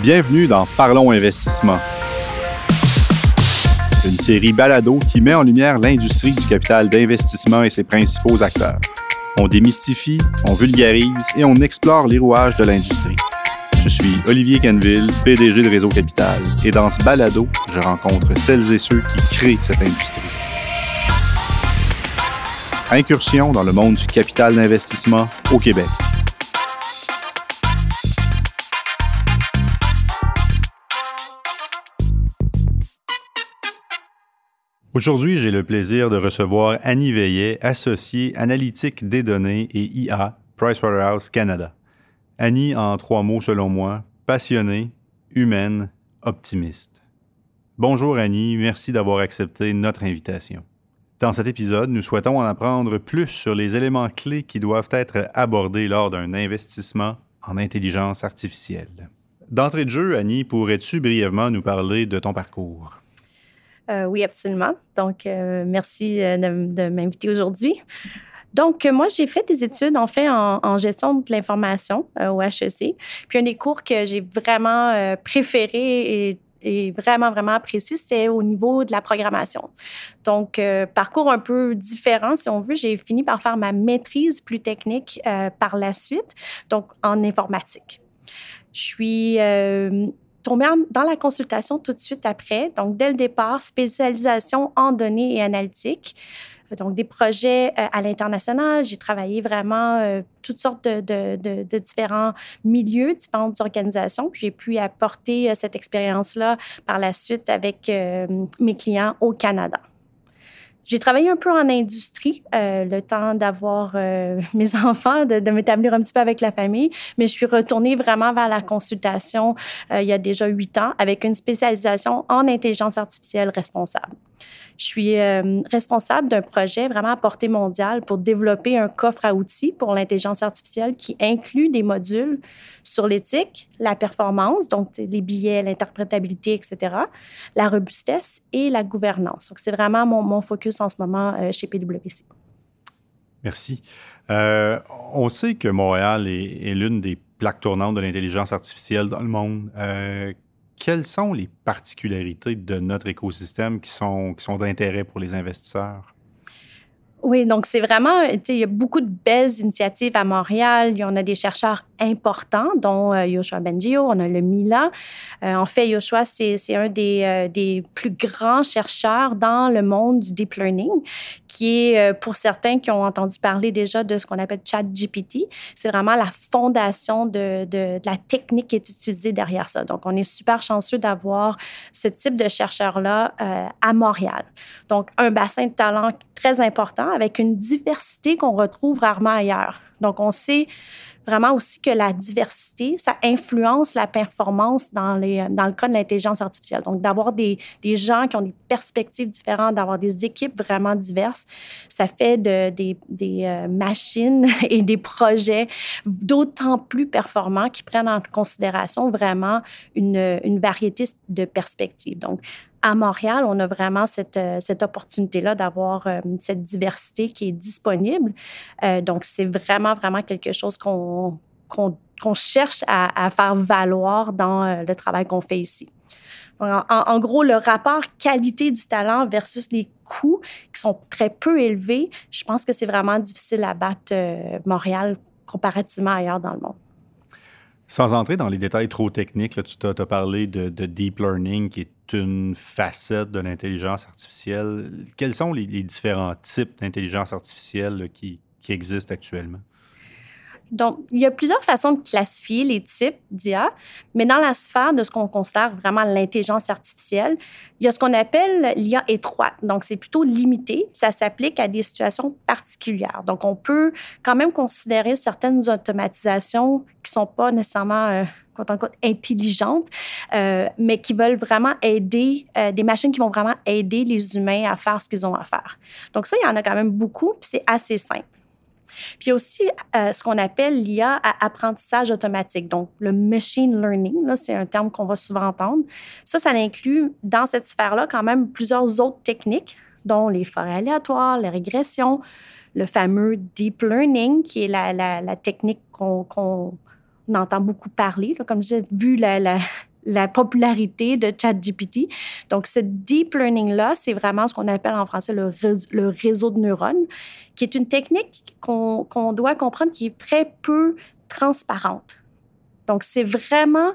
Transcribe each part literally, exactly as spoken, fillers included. Bienvenue dans Parlons Investissement, une série balado qui met en lumière l'industrie du capital d'investissement et ses principaux acteurs. On démystifie, on vulgarise et on explore les rouages de l'industrie. Je suis Olivier Canville, P D G de Réseau Capital, et dans ce balado, je rencontre celles et ceux qui créent cette industrie. Incursion dans le monde du capital d'investissement au Québec. Aujourd'hui, j'ai le plaisir de recevoir Annie Veillet, associée analytique des données et I A, PricewaterhouseCoopers Canada. Annie, en trois mots selon moi, passionnée, humaine, optimiste. Bonjour Annie, merci d'avoir accepté notre invitation. Dans cet épisode, nous souhaitons en apprendre plus sur les éléments clés qui doivent être abordés lors d'un investissement en intelligence artificielle. D'entrée de jeu, Annie, pourrais-tu brièvement nous parler de ton parcours? Euh, oui, absolument. Donc, euh, merci de, de m'inviter aujourd'hui. Donc, euh, moi, j'ai fait des études, en fait, en, en gestion de l'information euh, au H E C. Puis, un des cours que j'ai vraiment euh, préféré et et vraiment, vraiment apprécié, c'est au niveau de la programmation. Donc, euh, parcours un peu différent, si on veut. J'ai fini par faire ma maîtrise plus technique euh, par la suite, donc en informatique. Je suis... Euh, tombée dans la consultation tout de suite après. Donc, dès le départ, spécialisation en données et analytiques. Donc, des projets à l'international. J'ai travaillé vraiment euh, toutes sortes de, de, de, de différents milieux, différentes organisations. J'ai pu apporter euh, cette expérience-là par la suite avec euh, mes clients au Canada. J'ai travaillé un peu en industrie, euh, le temps d'avoir euh, mes enfants, de, de m'établir un petit peu avec la famille, mais je suis retournée vraiment vers la consultation euh, il y a déjà huit ans avec une spécialisation en intelligence artificielle responsable. Je suis euh, responsable d'un projet vraiment à portée mondiale pour développer un coffre à outils pour l'intelligence artificielle qui inclut des modules sur l'éthique, la performance, donc les biais, l'interprétabilité, et cetera, la robustesse et la gouvernance. Donc, c'est vraiment mon, mon focus en ce moment euh, chez P W C. Merci. Euh, on sait que Montréal est, est l'une des plaques tournantes de l'intelligence artificielle dans le monde. Euh, Quelles sont les particularités de notre écosystème qui sont, qui sont d'intérêt pour les investisseurs? Oui, donc c'est vraiment, tu sais, il y a beaucoup de belles initiatives à Montréal. On a des chercheurs importants, dont euh, Yoshua Bengio, on a le Mila. Euh, en fait, Yoshua, c'est, c'est un des, euh, des plus grands chercheurs dans le monde du deep learning, qui est, euh, pour certains qui ont entendu parler déjà de ce qu'on appelle ChatGPT, c'est vraiment la fondation de, de, de la technique qui est utilisée derrière ça. Donc, on est super chanceux d'avoir ce type de chercheurs-là euh, à Montréal. Donc, un bassin de talent très important, avec une diversité qu'on retrouve rarement ailleurs. Donc, on sait vraiment aussi que la diversité, ça influence la performance dans, les, dans le cas de l'intelligence artificielle. Donc, d'avoir des, des gens qui ont des perspectives différentes, d'avoir des équipes vraiment diverses, ça fait de, des, des machines et des projets d'autant plus performants qui prennent en considération vraiment une, une variété de perspectives. Donc, à Montréal, on a vraiment cette, cette opportunité-là d'avoir euh, cette diversité qui est disponible. Euh, donc, c'est vraiment, vraiment quelque chose qu'on, qu'on, qu'on cherche à, à faire valoir dans euh, le travail qu'on fait ici. En, en gros, le rapport qualité du talent versus les coûts qui sont très peu élevés, je pense que c'est vraiment difficile à battre euh, Montréal comparativement ailleurs dans le monde. Sans entrer dans les détails trop techniques, là, tu t'as, t'as parlé de, de deep learning qui est une facette de l'intelligence artificielle. Quels sont les, les différents types d'intelligence artificielle là, qui, qui existent actuellement? Donc, il y a plusieurs façons de classifier les types d'I A, mais dans la sphère de ce qu'on considère vraiment l'intelligence artificielle, il y a ce qu'on appelle l'I A étroite. Donc, c'est plutôt limité. Ça s'applique à des situations particulières. Donc, on peut quand même considérer certaines automatisations qui ne sont pas nécessairement... Euh, intelligentes, euh, mais qui veulent vraiment aider, euh, des machines qui vont vraiment aider les humains à faire ce qu'ils ont à faire. Donc ça, il y en a quand même beaucoup, puis c'est assez simple. Puis il y a aussi euh, ce qu'on appelle l'I A à apprentissage automatique, donc le machine learning, là, c'est un terme qu'on va souvent entendre. Ça, ça inclut dans cette sphère-là quand même plusieurs autres techniques, dont les forêts aléatoires, les régressions, le fameux deep learning, qui est la, la, la technique qu'on, qu'on entend beaucoup parler, là, comme je disais, vu la, la, la popularité de ChatGPT. Donc, ce deep learning-là, c'est vraiment ce qu'on appelle en français le, le réseau de neurones, qui est une technique qu'on, qu'on doit comprendre qui est très peu transparente. Donc, c'est vraiment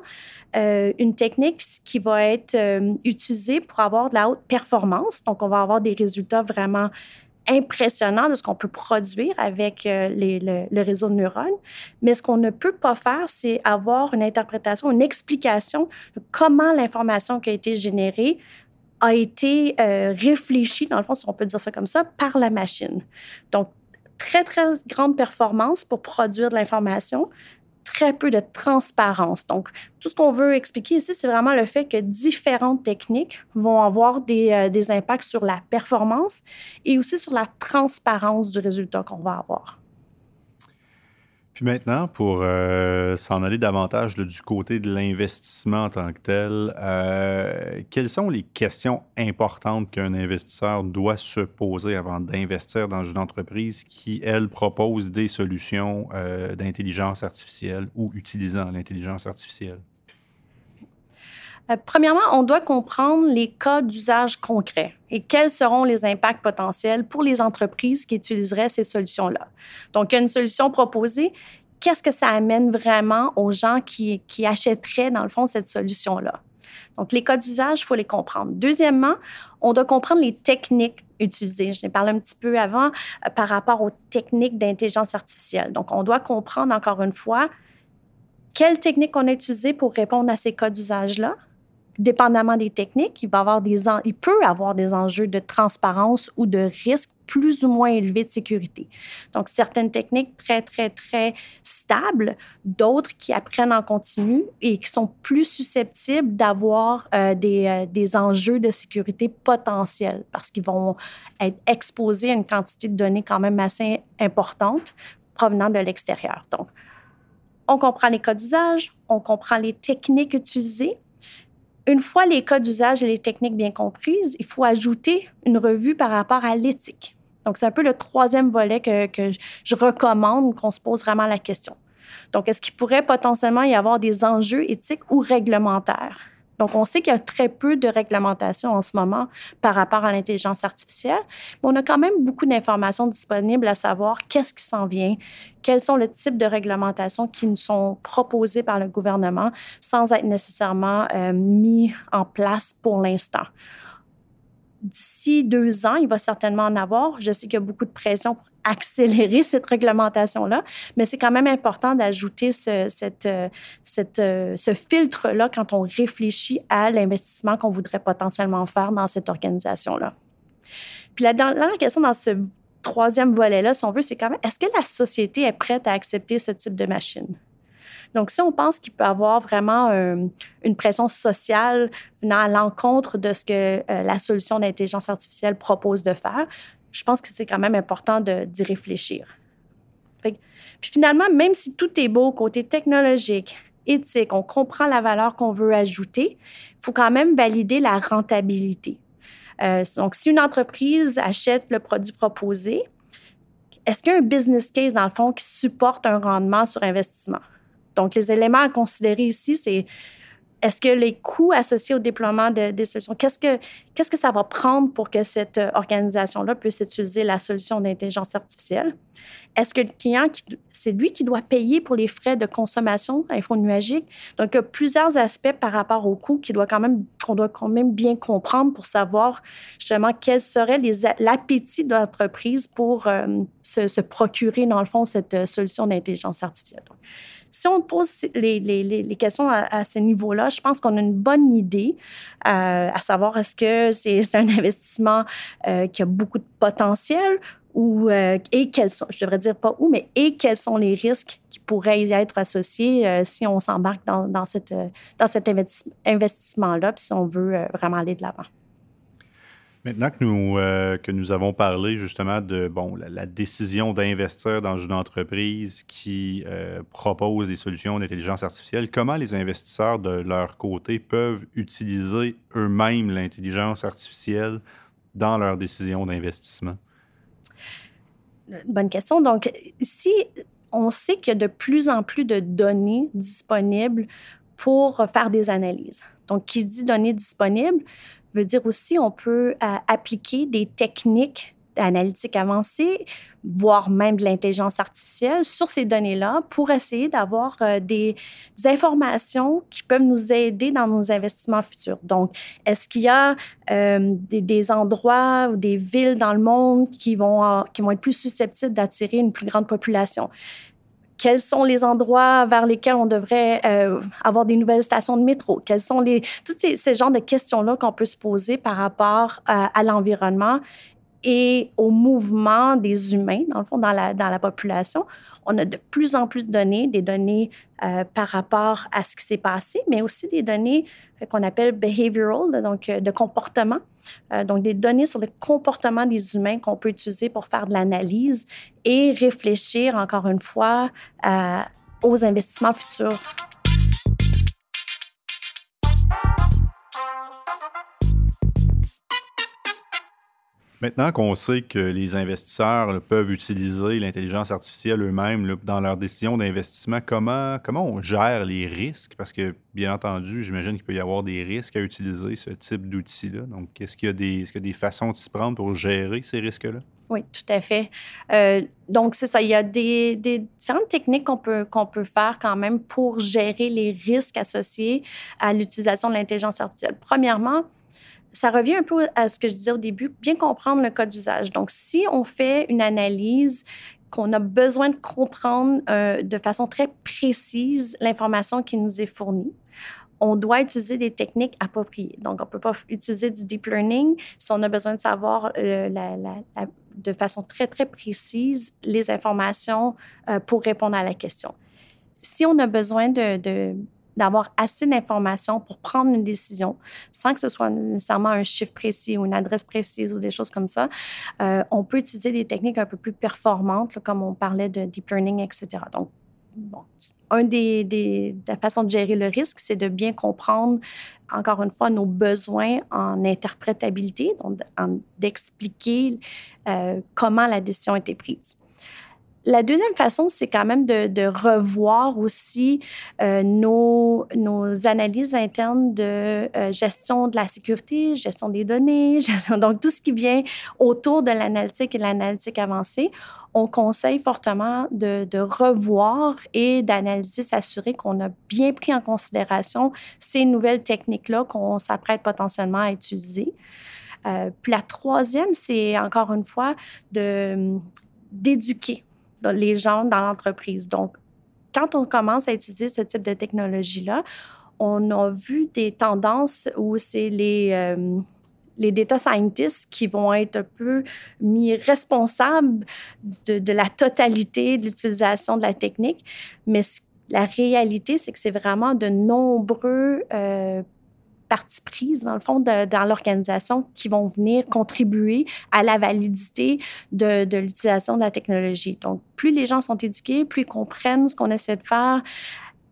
euh, une technique qui va être euh, utilisée pour avoir de la haute performance. Donc, on va avoir des résultats vraiment impressionnants de ce qu'on peut produire avec euh, les, le, le réseau de neurones. Mais ce qu'on ne peut pas faire, c'est avoir une interprétation, une explication de comment l'information qui a été générée a été euh, réfléchie, dans le fond, si on peut dire ça comme ça, par la machine. Donc, très, très grande performance pour produire de l'information, très peu de transparence. Donc, tout ce qu'on veut expliquer ici, c'est vraiment le fait que différentes techniques vont avoir des, euh, des impacts sur la performance et aussi sur la transparence du résultat qu'on va avoir. Puis maintenant, pour euh, s'en aller davantage là, du côté de l'investissement en tant que tel, euh, quelles sont les questions importantes qu'un investisseur doit se poser avant d'investir dans une entreprise qui, elle, propose des solutions euh, d'intelligence artificielle ou utilisant l'intelligence artificielle? Euh, premièrement, on doit comprendre les cas d'usage concrets et quels seront les impacts potentiels pour les entreprises qui utiliseraient ces solutions-là. Donc, il y a une solution proposée. Qu'est-ce que ça amène vraiment aux gens qui, qui achèteraient, dans le fond, cette solution-là? Donc, les cas d'usage, il faut les comprendre. Deuxièmement, on doit comprendre les techniques utilisées. Je l'ai parlé un petit peu avant euh, par rapport aux techniques d'intelligence artificielle. Donc, on doit comprendre, encore une fois, quelles techniques on a utilisées pour répondre à ces cas d'usage-là. Dépendamment des techniques, il va avoir des en... il peut avoir des enjeux de transparence ou de risque plus ou moins élevés de sécurité. Donc, certaines techniques très, très, très stables, d'autres qui apprennent en continu et qui sont plus susceptibles d'avoir euh, des, euh, des enjeux de sécurité potentiels parce qu'ils vont être exposés à une quantité de données quand même assez importante provenant de l'extérieur. Donc, on comprend les cas d'usage, on comprend les techniques utilisées. Une fois les cas d'usage et les techniques bien comprises, il faut ajouter une revue par rapport à l'éthique. Donc, c'est un peu le troisième volet que, que je recommande qu'on se pose vraiment la question. Donc, est-ce qu'il pourrait potentiellement y avoir des enjeux éthiques ou réglementaires? Donc, on sait qu'il y a très peu de réglementation en ce moment par rapport à l'intelligence artificielle, mais on a quand même beaucoup d'informations disponibles à savoir qu'est-ce qui s'en vient, quels sont les types de réglementations qui nous sont proposées par le gouvernement sans être nécessairement euh, mis en place pour l'instant. D'ici deux ans, il va certainement en avoir. Je sais qu'il y a beaucoup de pression pour accélérer cette réglementation-là, mais c'est quand même important d'ajouter ce, cette, cette, ce filtre-là quand on réfléchit à l'investissement qu'on voudrait potentiellement faire dans cette organisation-là. Puis la dernière question dans ce troisième volet-là, si on veut, c'est quand même, est-ce que la société est prête à accepter ce type de machine? Donc, si on pense qu'il peut avoir vraiment euh, une pression sociale venant à l'encontre de ce que euh, la solution d'intelligence artificielle propose de faire, je pense que c'est quand même important de, d'y réfléchir. Fait que, puis finalement, même si tout est beau côté technologique, éthique, on comprend la valeur qu'on veut ajouter, il faut quand même valider la rentabilité. Euh, donc, si une entreprise achète le produit proposé, est-ce qu'il y a un business case, dans le fond, qui supporte un rendement sur investissement? Donc, les éléments à considérer ici, c'est est-ce que les coûts associés au déploiement de, des solutions, qu'est-ce que, qu'est-ce que ça va prendre pour que cette organisation-là puisse utiliser la solution d'intelligence artificielle? Est-ce que le client, qui, c'est lui qui doit payer pour les frais de consommation infonuagique? Donc, il y a plusieurs aspects par rapport aux coûts qui doit quand même, qu'on doit quand même bien comprendre pour savoir justement quel serait les, l'appétit de l'entreprise pour euh, se, se procurer, dans le fond, cette solution d'intelligence artificielle. Donc, si on pose les, les, les questions à, à ce niveau-là, je pense qu'on a une bonne idée euh, à savoir est-ce que c'est, c'est un investissement euh, qui a beaucoup de potentiel ou euh, et quels sont, je devrais dire pas où, mais et quels sont les risques qui pourraient y être associés euh, si on s'embarque dans, dans, cette, dans cet investissement-là puis si on veut euh, vraiment aller de l'avant. Maintenant que nous, euh, que nous avons parlé justement de bon, la, la décision d'investir dans une entreprise qui euh, propose des solutions d'intelligence artificielle, comment les investisseurs de leur côté peuvent utiliser eux-mêmes l'intelligence artificielle dans leur décision d'investissement? Bonne question. Donc, si on sait qu'il y a de plus en plus de données disponibles pour faire des analyses. Donc, qui dit données disponibles veut dire aussi on peut euh, appliquer des techniques analytiques avancées, voire même de l'intelligence artificielle sur ces données-là pour essayer d'avoir euh, des, des informations qui peuvent nous aider dans nos investissements futurs. Donc, est-ce qu'il y a euh, des, des endroits ou des villes dans le monde qui vont, euh, qui vont être plus susceptibles d'attirer une plus grande population? Quels sont les endroits vers lesquels on devrait euh, avoir des nouvelles stations de métro? Quels sont les... Tous ces, ces genres de questions-là qu'on peut se poser par rapport euh, à l'environnement et au mouvement des humains, dans le fond, dans la, dans la population. On a de plus en plus de données, des données euh, par rapport à ce qui s'est passé, mais aussi des données euh, qu'on appelle behavioral, donc euh, de comportement. Euh, donc, des données sur le comportement des humains qu'on peut utiliser pour faire de l'analyse et réfléchir, encore une fois, euh, aux investissements futurs. Maintenant qu'on sait que les investisseurs là, peuvent utiliser l'intelligence artificielle eux-mêmes là, dans leurs décisions d'investissement, comment, comment on gère les risques? Parce que, bien entendu, j'imagine qu'il peut y avoir des risques à utiliser ce type d'outil-là. Donc, est-ce qu'il y a des, est-ce qu'il y a des façons de s'y prendre pour gérer ces risques-là? Oui, tout à fait. Euh, donc, c'est ça. Il y a des, des différentes techniques qu'on peut, qu'on peut faire quand même pour gérer les risques associés à l'utilisation de l'intelligence artificielle. Premièrement, ça revient un peu à ce que je disais au début, bien comprendre le cas d'usage. Donc, si on fait une analyse qu'on a besoin de comprendre euh, de façon très précise l'information qui nous est fournie, on doit utiliser des techniques appropriées. Donc, on ne peut pas utiliser du deep learning si on a besoin de savoir euh, la, la, la, de façon très, très précise les informations euh, pour répondre à la question. Si on a besoin de... de d'avoir assez d'informations pour prendre une décision, sans que ce soit nécessairement un chiffre précis ou une adresse précise ou des choses comme ça, euh, on peut utiliser des techniques un peu plus performantes, là, comme on parlait de deep learning, et cetera. Donc, bon, un des, des, des façons de gérer le risque, c'est de bien comprendre, encore une fois, nos besoins en interprétabilité, donc en, d'expliquer euh, comment la décision a été prise. La deuxième façon, c'est quand même de, de revoir aussi euh, nos, nos analyses internes de euh, gestion de la sécurité, gestion des données, gestion, donc tout ce qui vient autour de l'analytique et de l'analytique avancée. On conseille fortement de, de revoir et d'analyser, s'assurer qu'on a bien pris en considération ces nouvelles techniques-là qu'on s'apprête potentiellement à utiliser. Euh, puis la troisième, c'est encore une fois de, d'éduquer les gens dans l'entreprise. Donc, quand on commence à utiliser ce type de technologie-là, on a vu des tendances où c'est les, euh, les data scientists qui vont être un peu mis responsables de, de la totalité de l'utilisation de la technique. Mais c- la réalité, c'est que c'est vraiment de nombreux euh, parties prises, dans le fond, de, dans l'organisation qui vont venir contribuer à la validité de, de l'utilisation de la technologie. Donc, plus les gens sont éduqués, plus ils comprennent ce qu'on essaie de faire,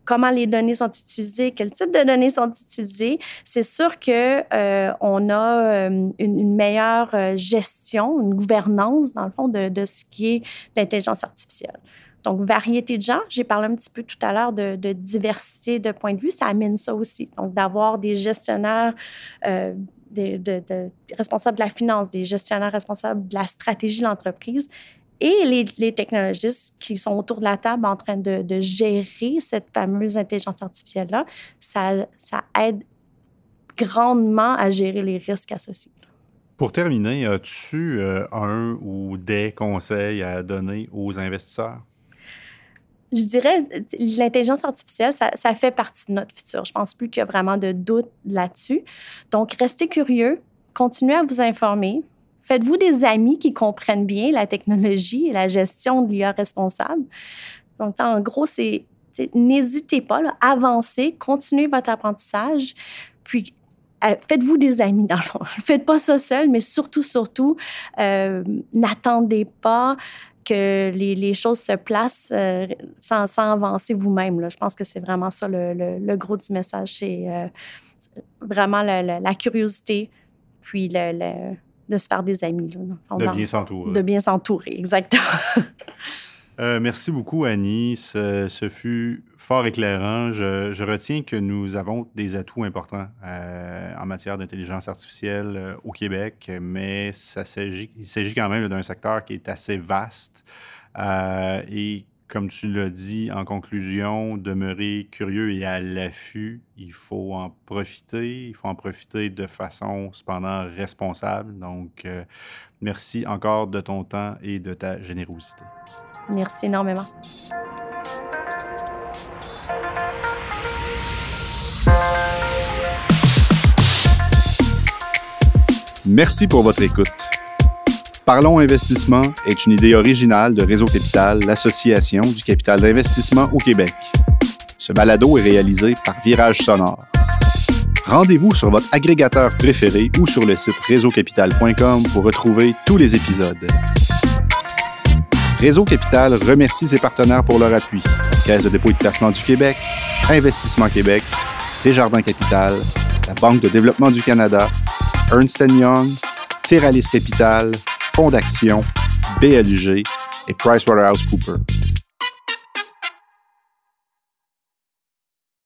comment les données sont utilisées, quel type de données sont utilisées, c'est sûr que euh, on a euh, une, une meilleure gestion, une gouvernance, dans le fond, de, de ce qui est l'intelligence artificielle. Donc, variété de gens. J'ai parlé un petit peu tout à l'heure de, de diversité de points de vue. Ça amène ça aussi. Donc, d'avoir des gestionnaires euh, de, de, de, responsables de la finance, des gestionnaires responsables de la stratégie de l'entreprise et les, les technologistes qui sont autour de la table en train de, de gérer cette fameuse intelligence artificielle-là, ça, ça aide grandement à gérer les risques associés. Pour terminer, as-tu euh, un ou des conseils à donner aux investisseurs? Je dirais, l'intelligence artificielle, ça, ça fait partie de notre futur. Je ne pense plus qu'il y a vraiment de doute là-dessus. Donc, restez curieux, continuez à vous informer. Faites-vous des amis qui comprennent bien la technologie et la gestion de l'I A responsable. Donc, en gros, c'est, n'hésitez pas, là, avancez, continuez votre apprentissage, puis Euh, faites-vous des amis, dans le fond. Faites pas ça seul, mais surtout, surtout, euh, n'attendez pas que les, les choses se placent euh, sans, sans avancer vous-même, là. Je pense que c'est vraiment ça le, le, le gros du message. C'est euh, vraiment la, la, la curiosité, puis le, le, de se faire des amis. Là, de bien s'entourer. De bien s'entourer, exactement. Euh, merci beaucoup, Annie. Ce, ce fut fort éclairant. Je, je retiens que nous avons des atouts importants euh, en matière d'intelligence artificielle euh, au Québec, mais ça s'agit, il s'agit quand même d'un secteur qui est assez vaste euh, et, comme tu l'as dit en conclusion, demeurer curieux et à l'affût, il faut en profiter. Il faut en profiter de façon cependant responsable. Donc, euh, merci encore de ton temps et de ta générosité. Merci énormément. Merci pour votre écoute. Parlons Investissement est une idée originale de Réseau Capital, l'association du capital d'investissement au Québec. Ce balado est réalisé par Virage Sonore. Rendez-vous sur votre agrégateur préféré ou sur le site réseau capital point com pour retrouver tous les épisodes. Réseau Capital remercie ses partenaires pour leur appui. Caisse de dépôt et de placement du Québec, Investissement Québec, Desjardins Capital, la Banque de développement du Canada, Ernst Young, Théralis Capital, Fonds d'Action, B L G et PricewaterhouseCoopers.